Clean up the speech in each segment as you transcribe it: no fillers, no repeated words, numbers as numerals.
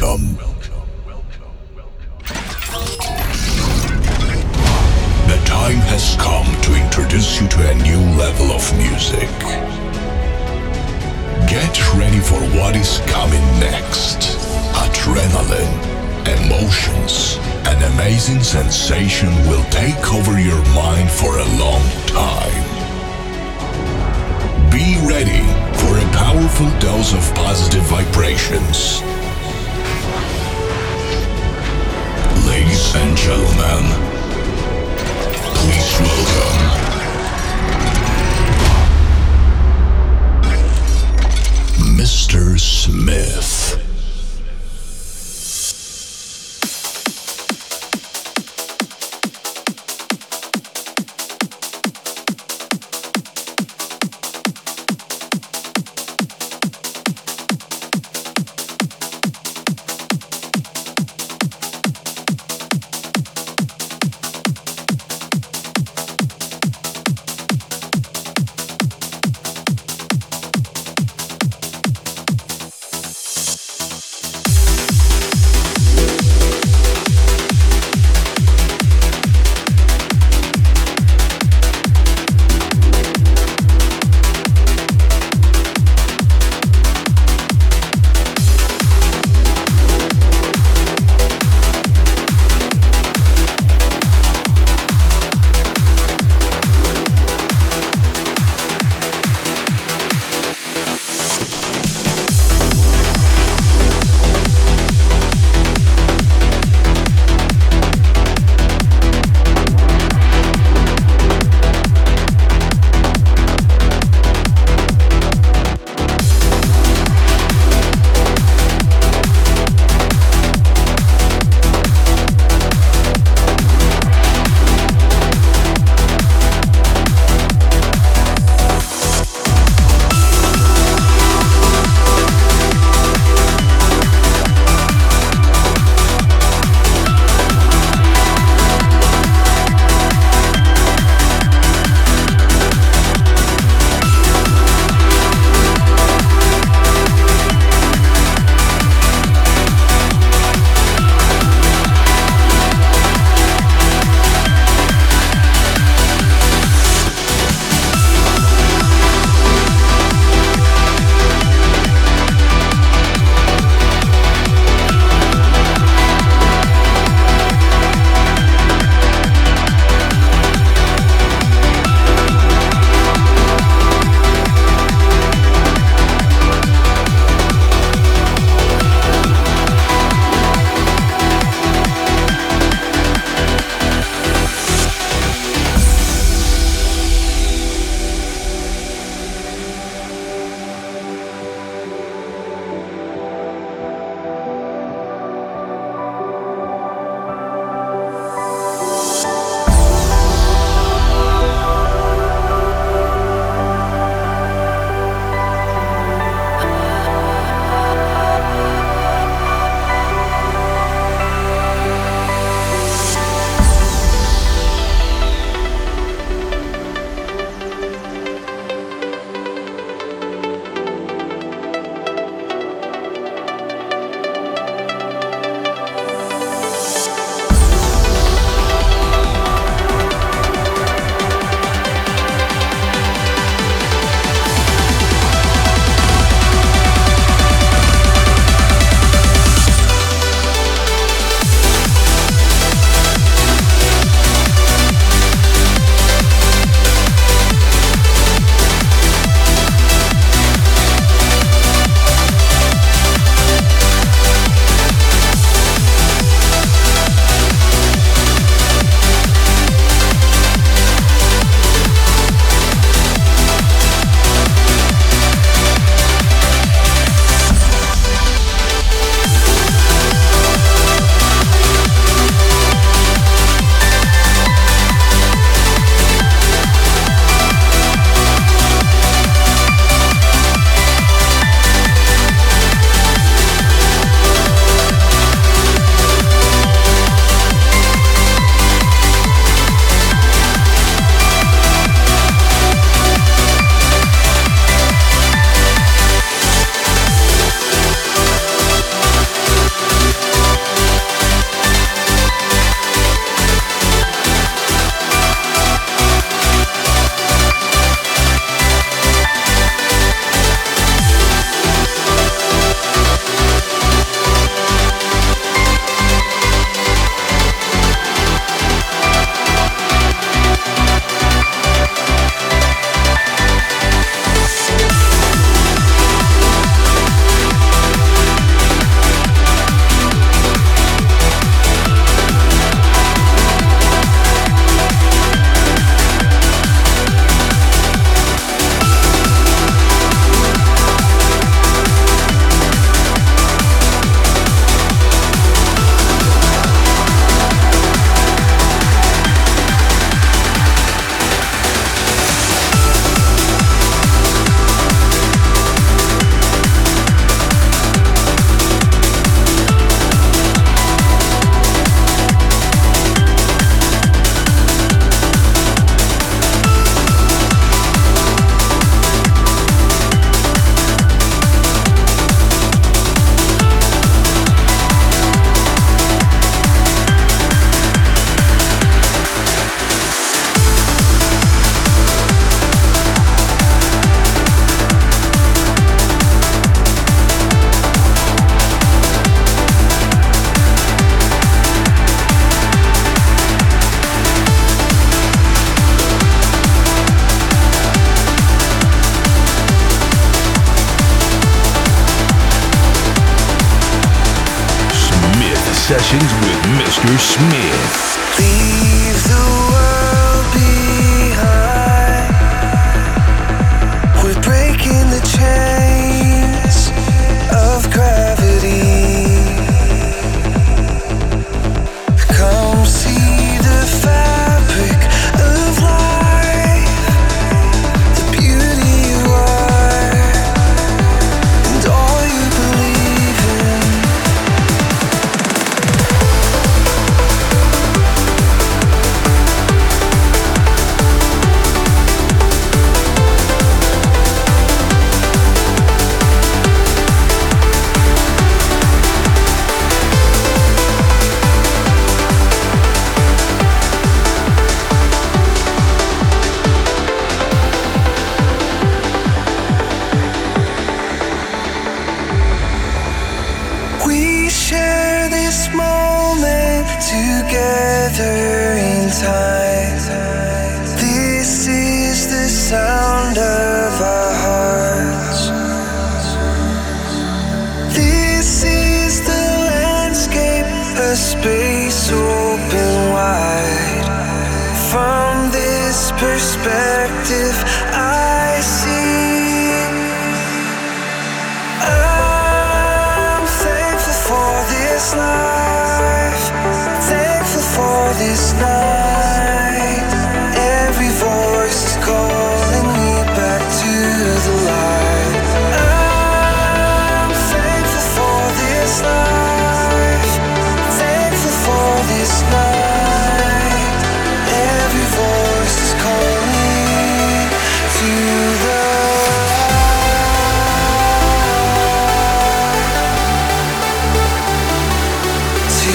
Welcome. The time has come to introduce you to a new level of music. Get ready for what is coming next. Adrenaline, emotions, an amazing sensation will take over your mind for a long time. Be ready for a powerful dose of positive vibrations. Ladies and gentlemen, please welcome Mr. Smith. Sessions with Mr. Smith. Leave the world behind. We're breaking the chains of gravity. Come see the fabric of life, the beauty you are, and all you believe in. To the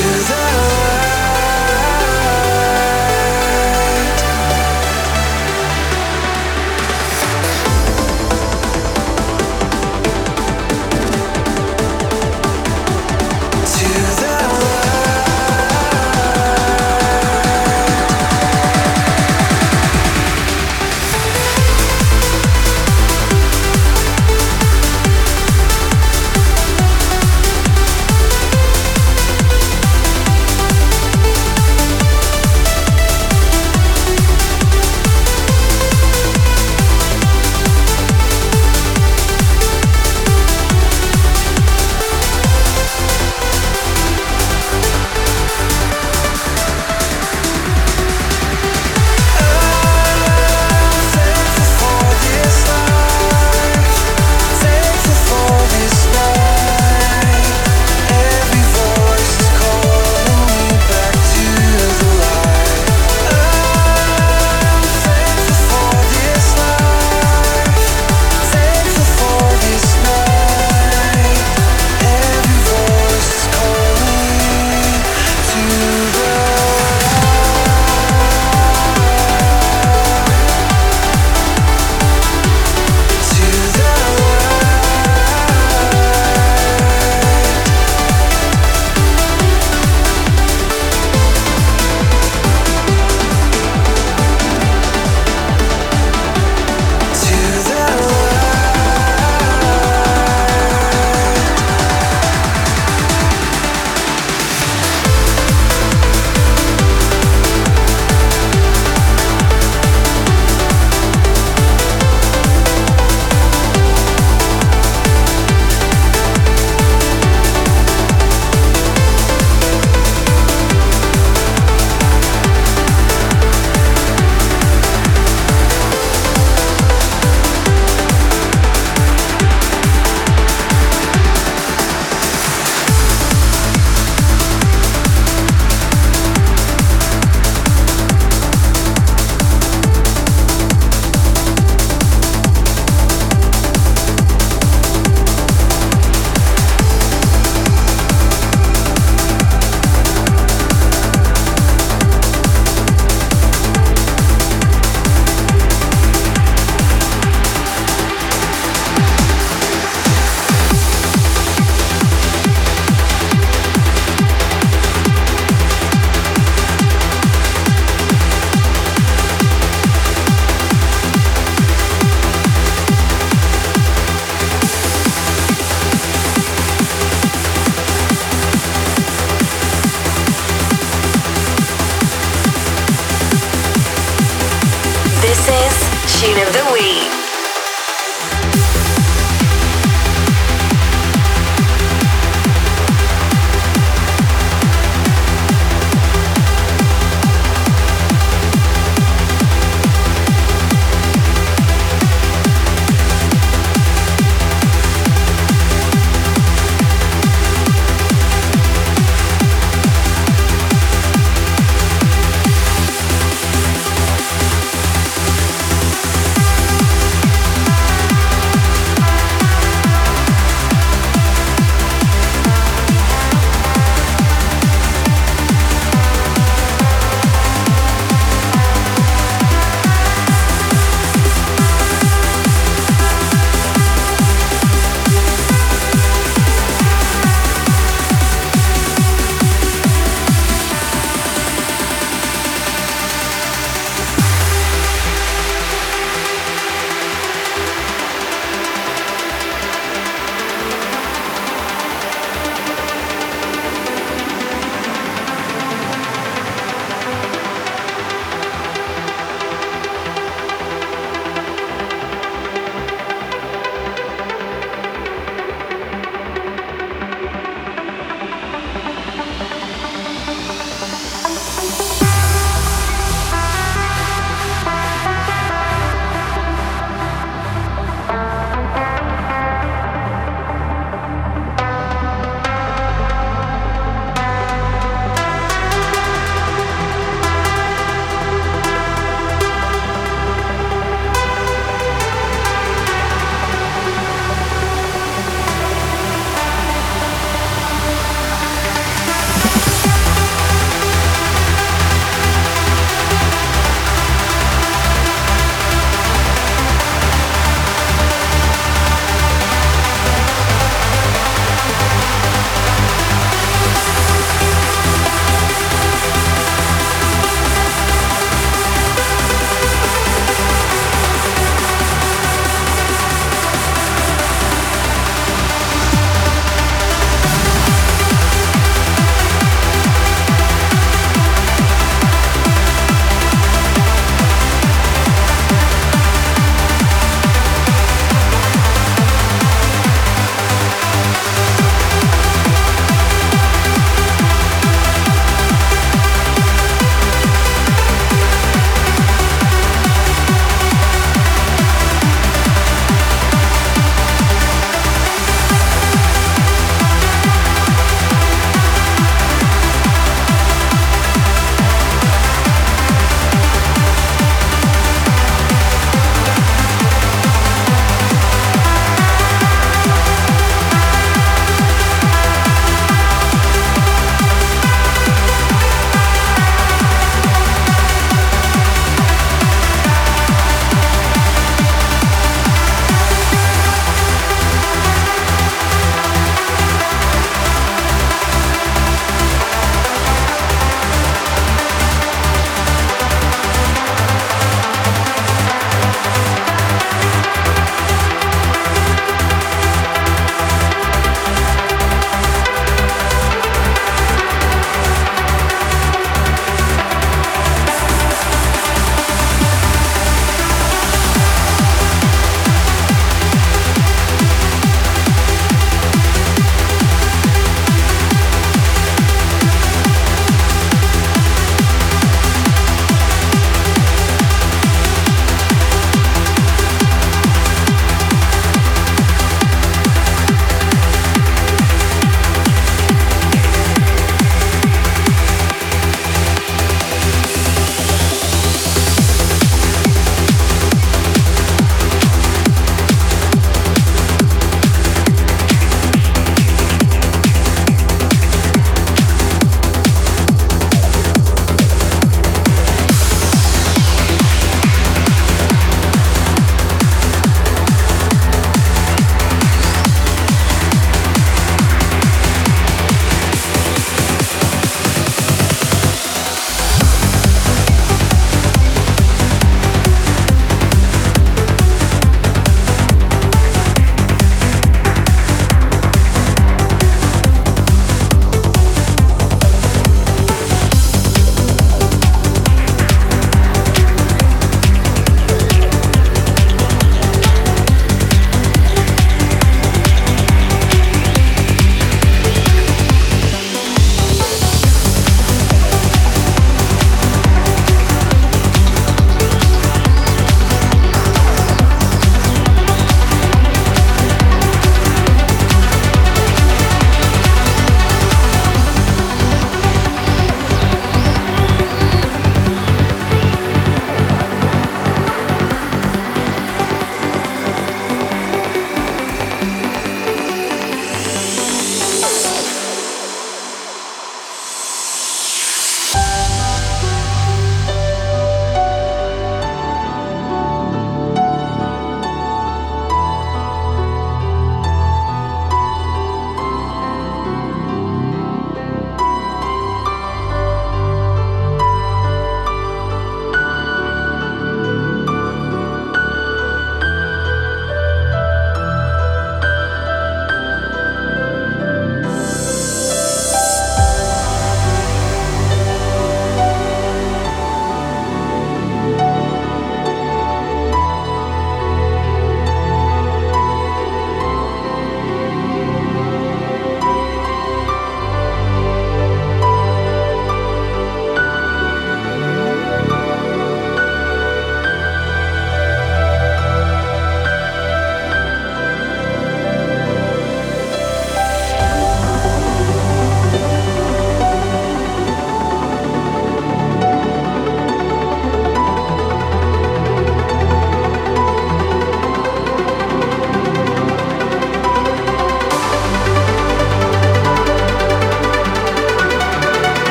tune of the week.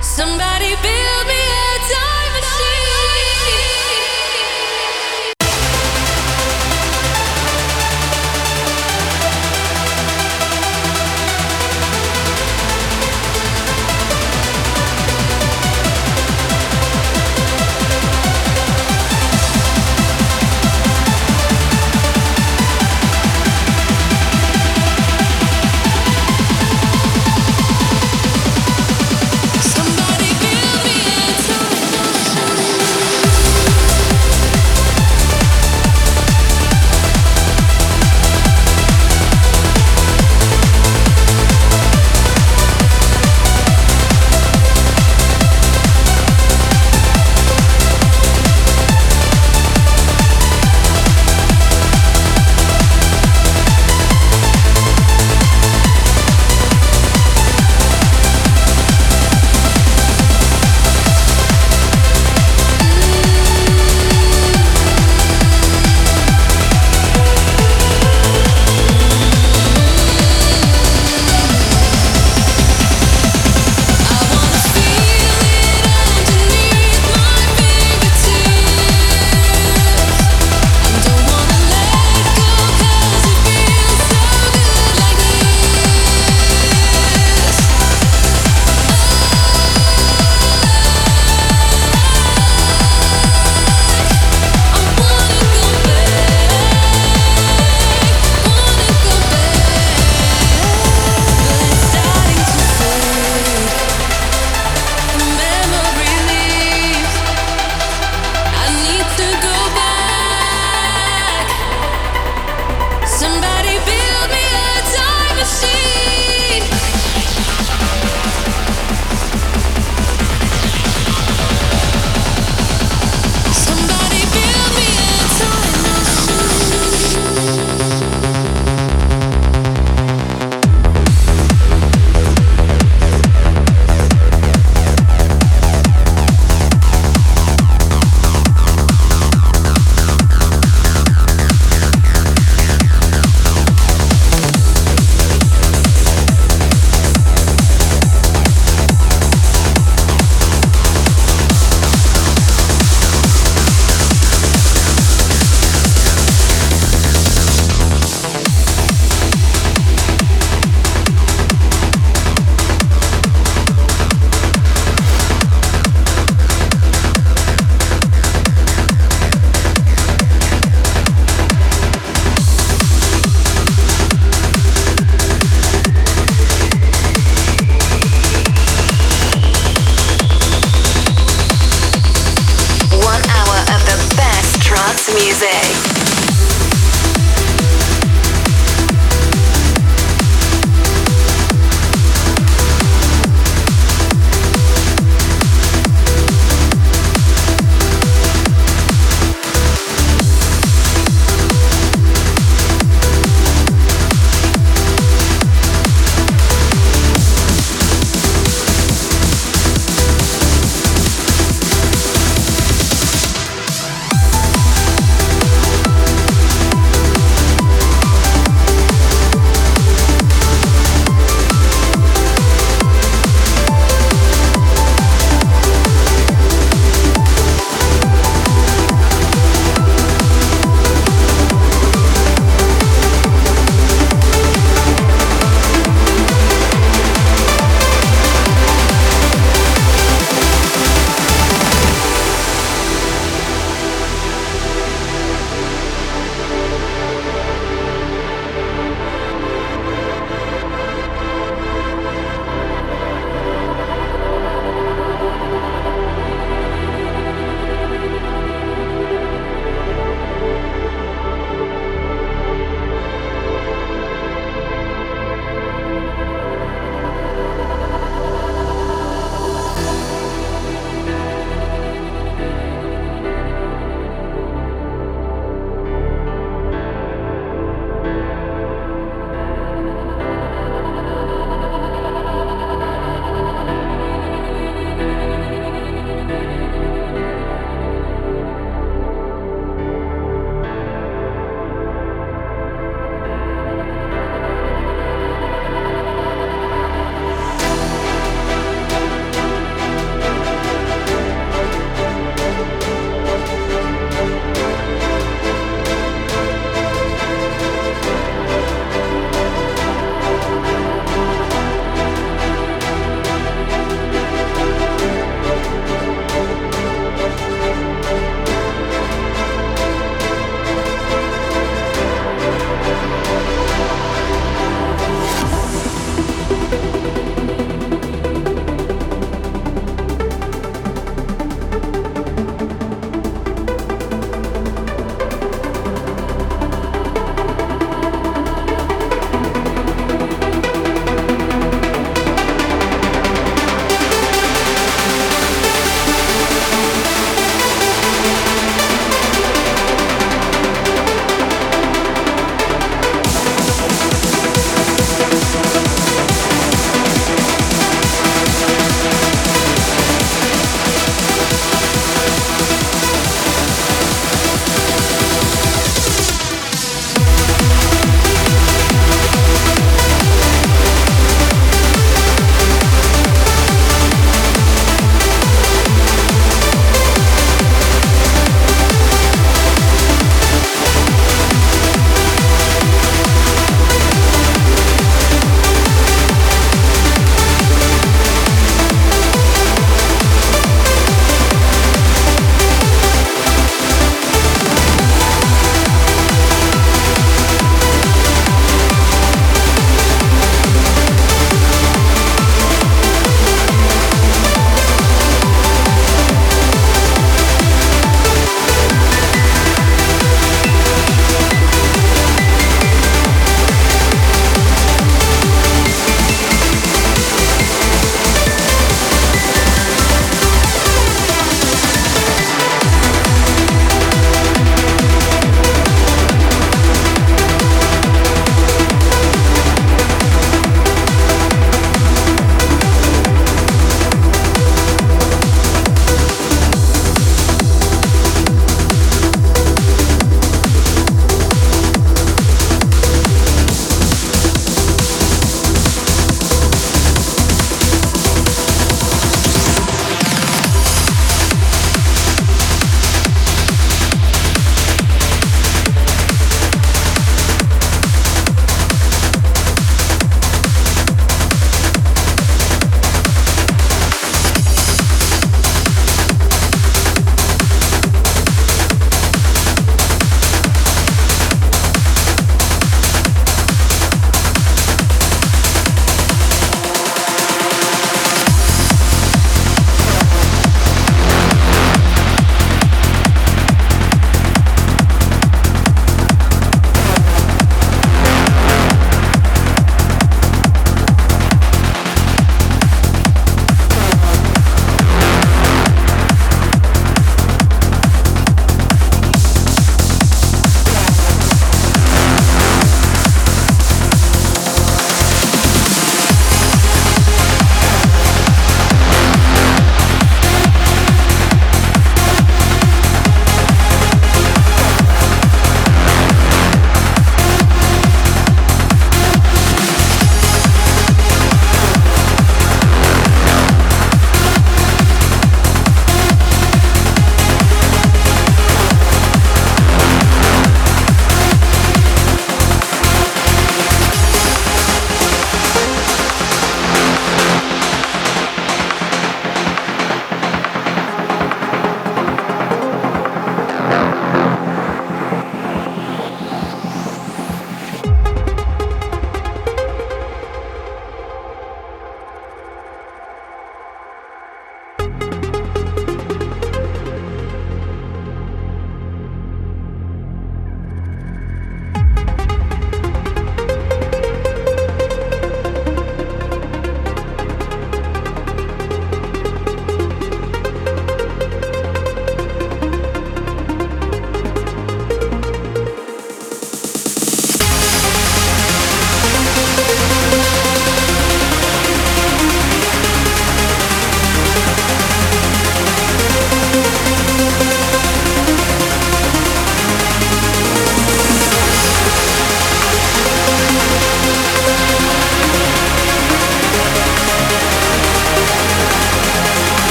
Somebody build me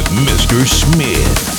with Mr. Smith.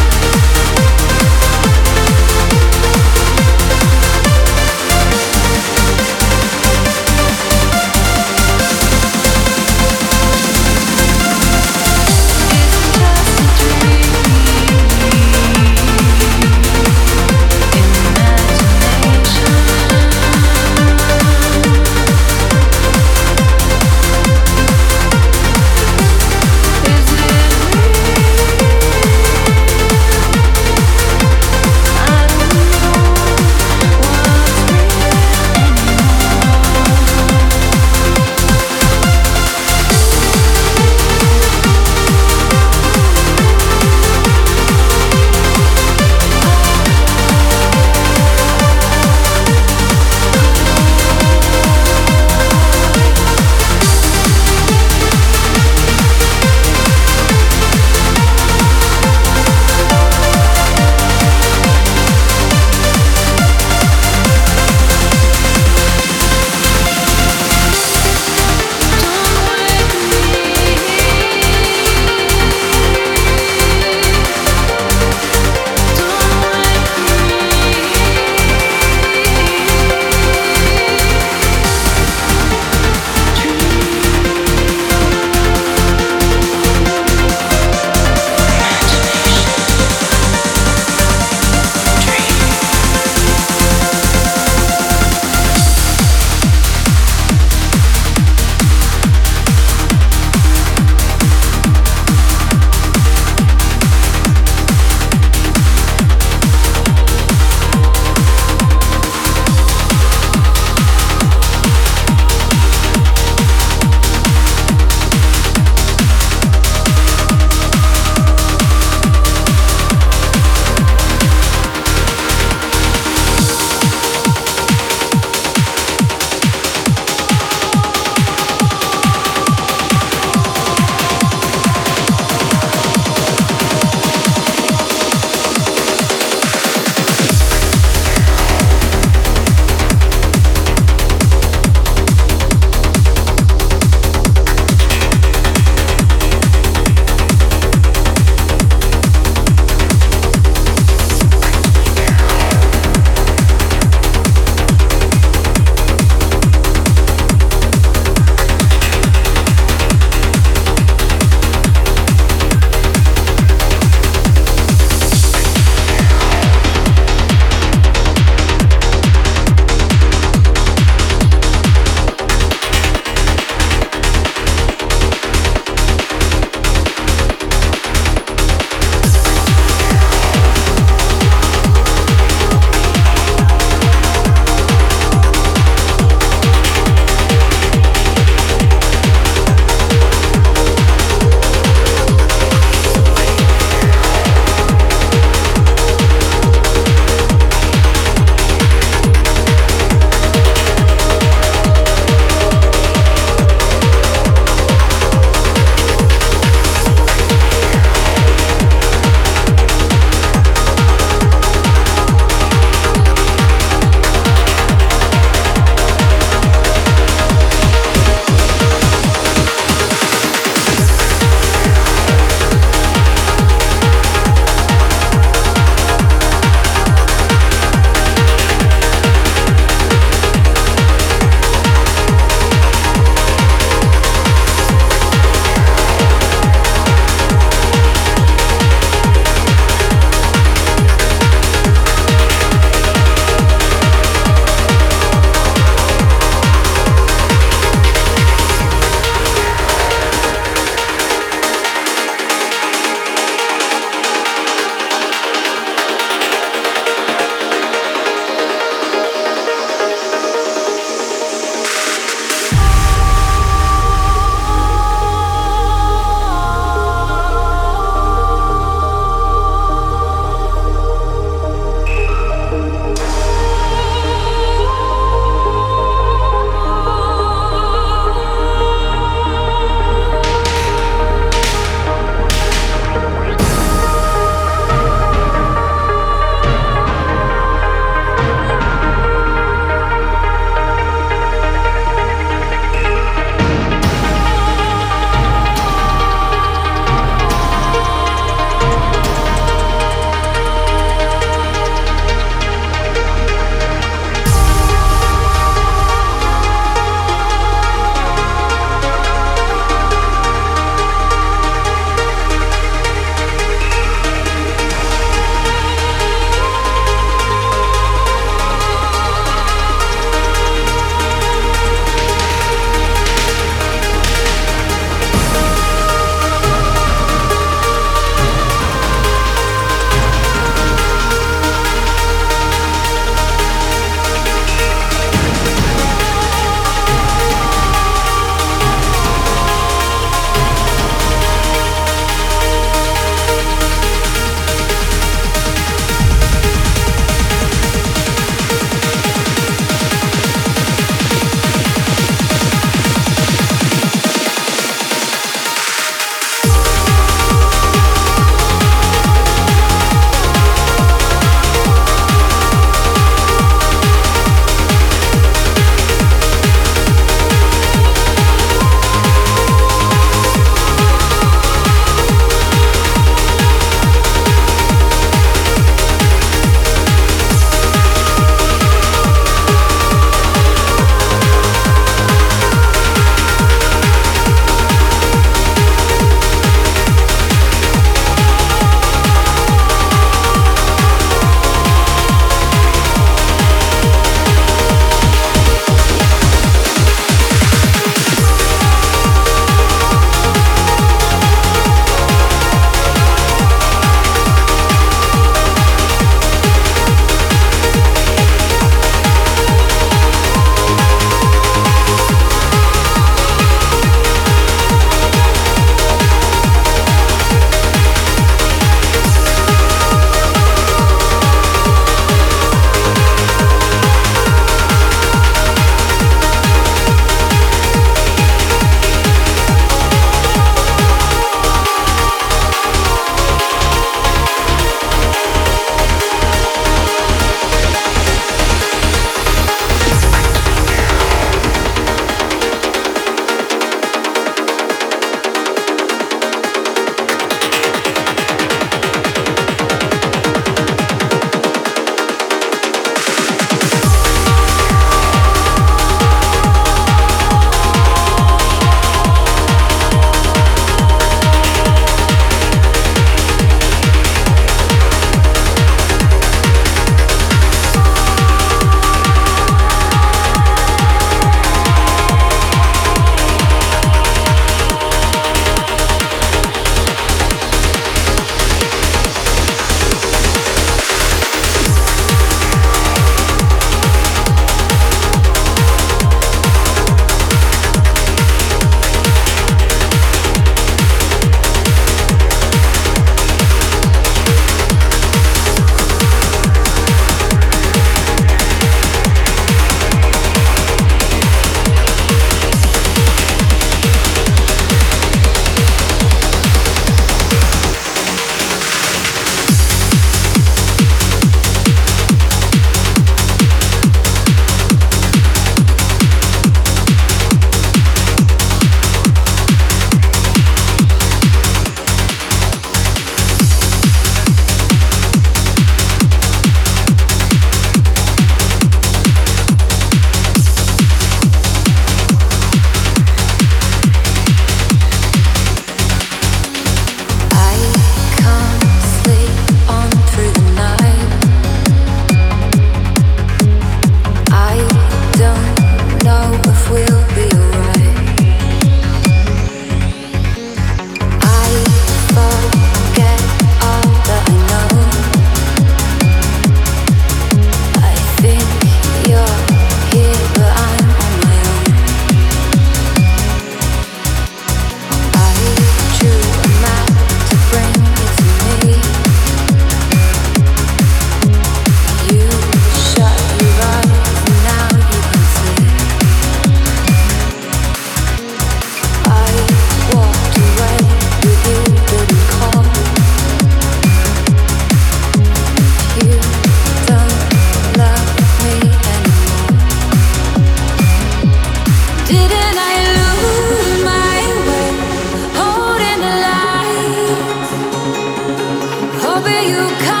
you come.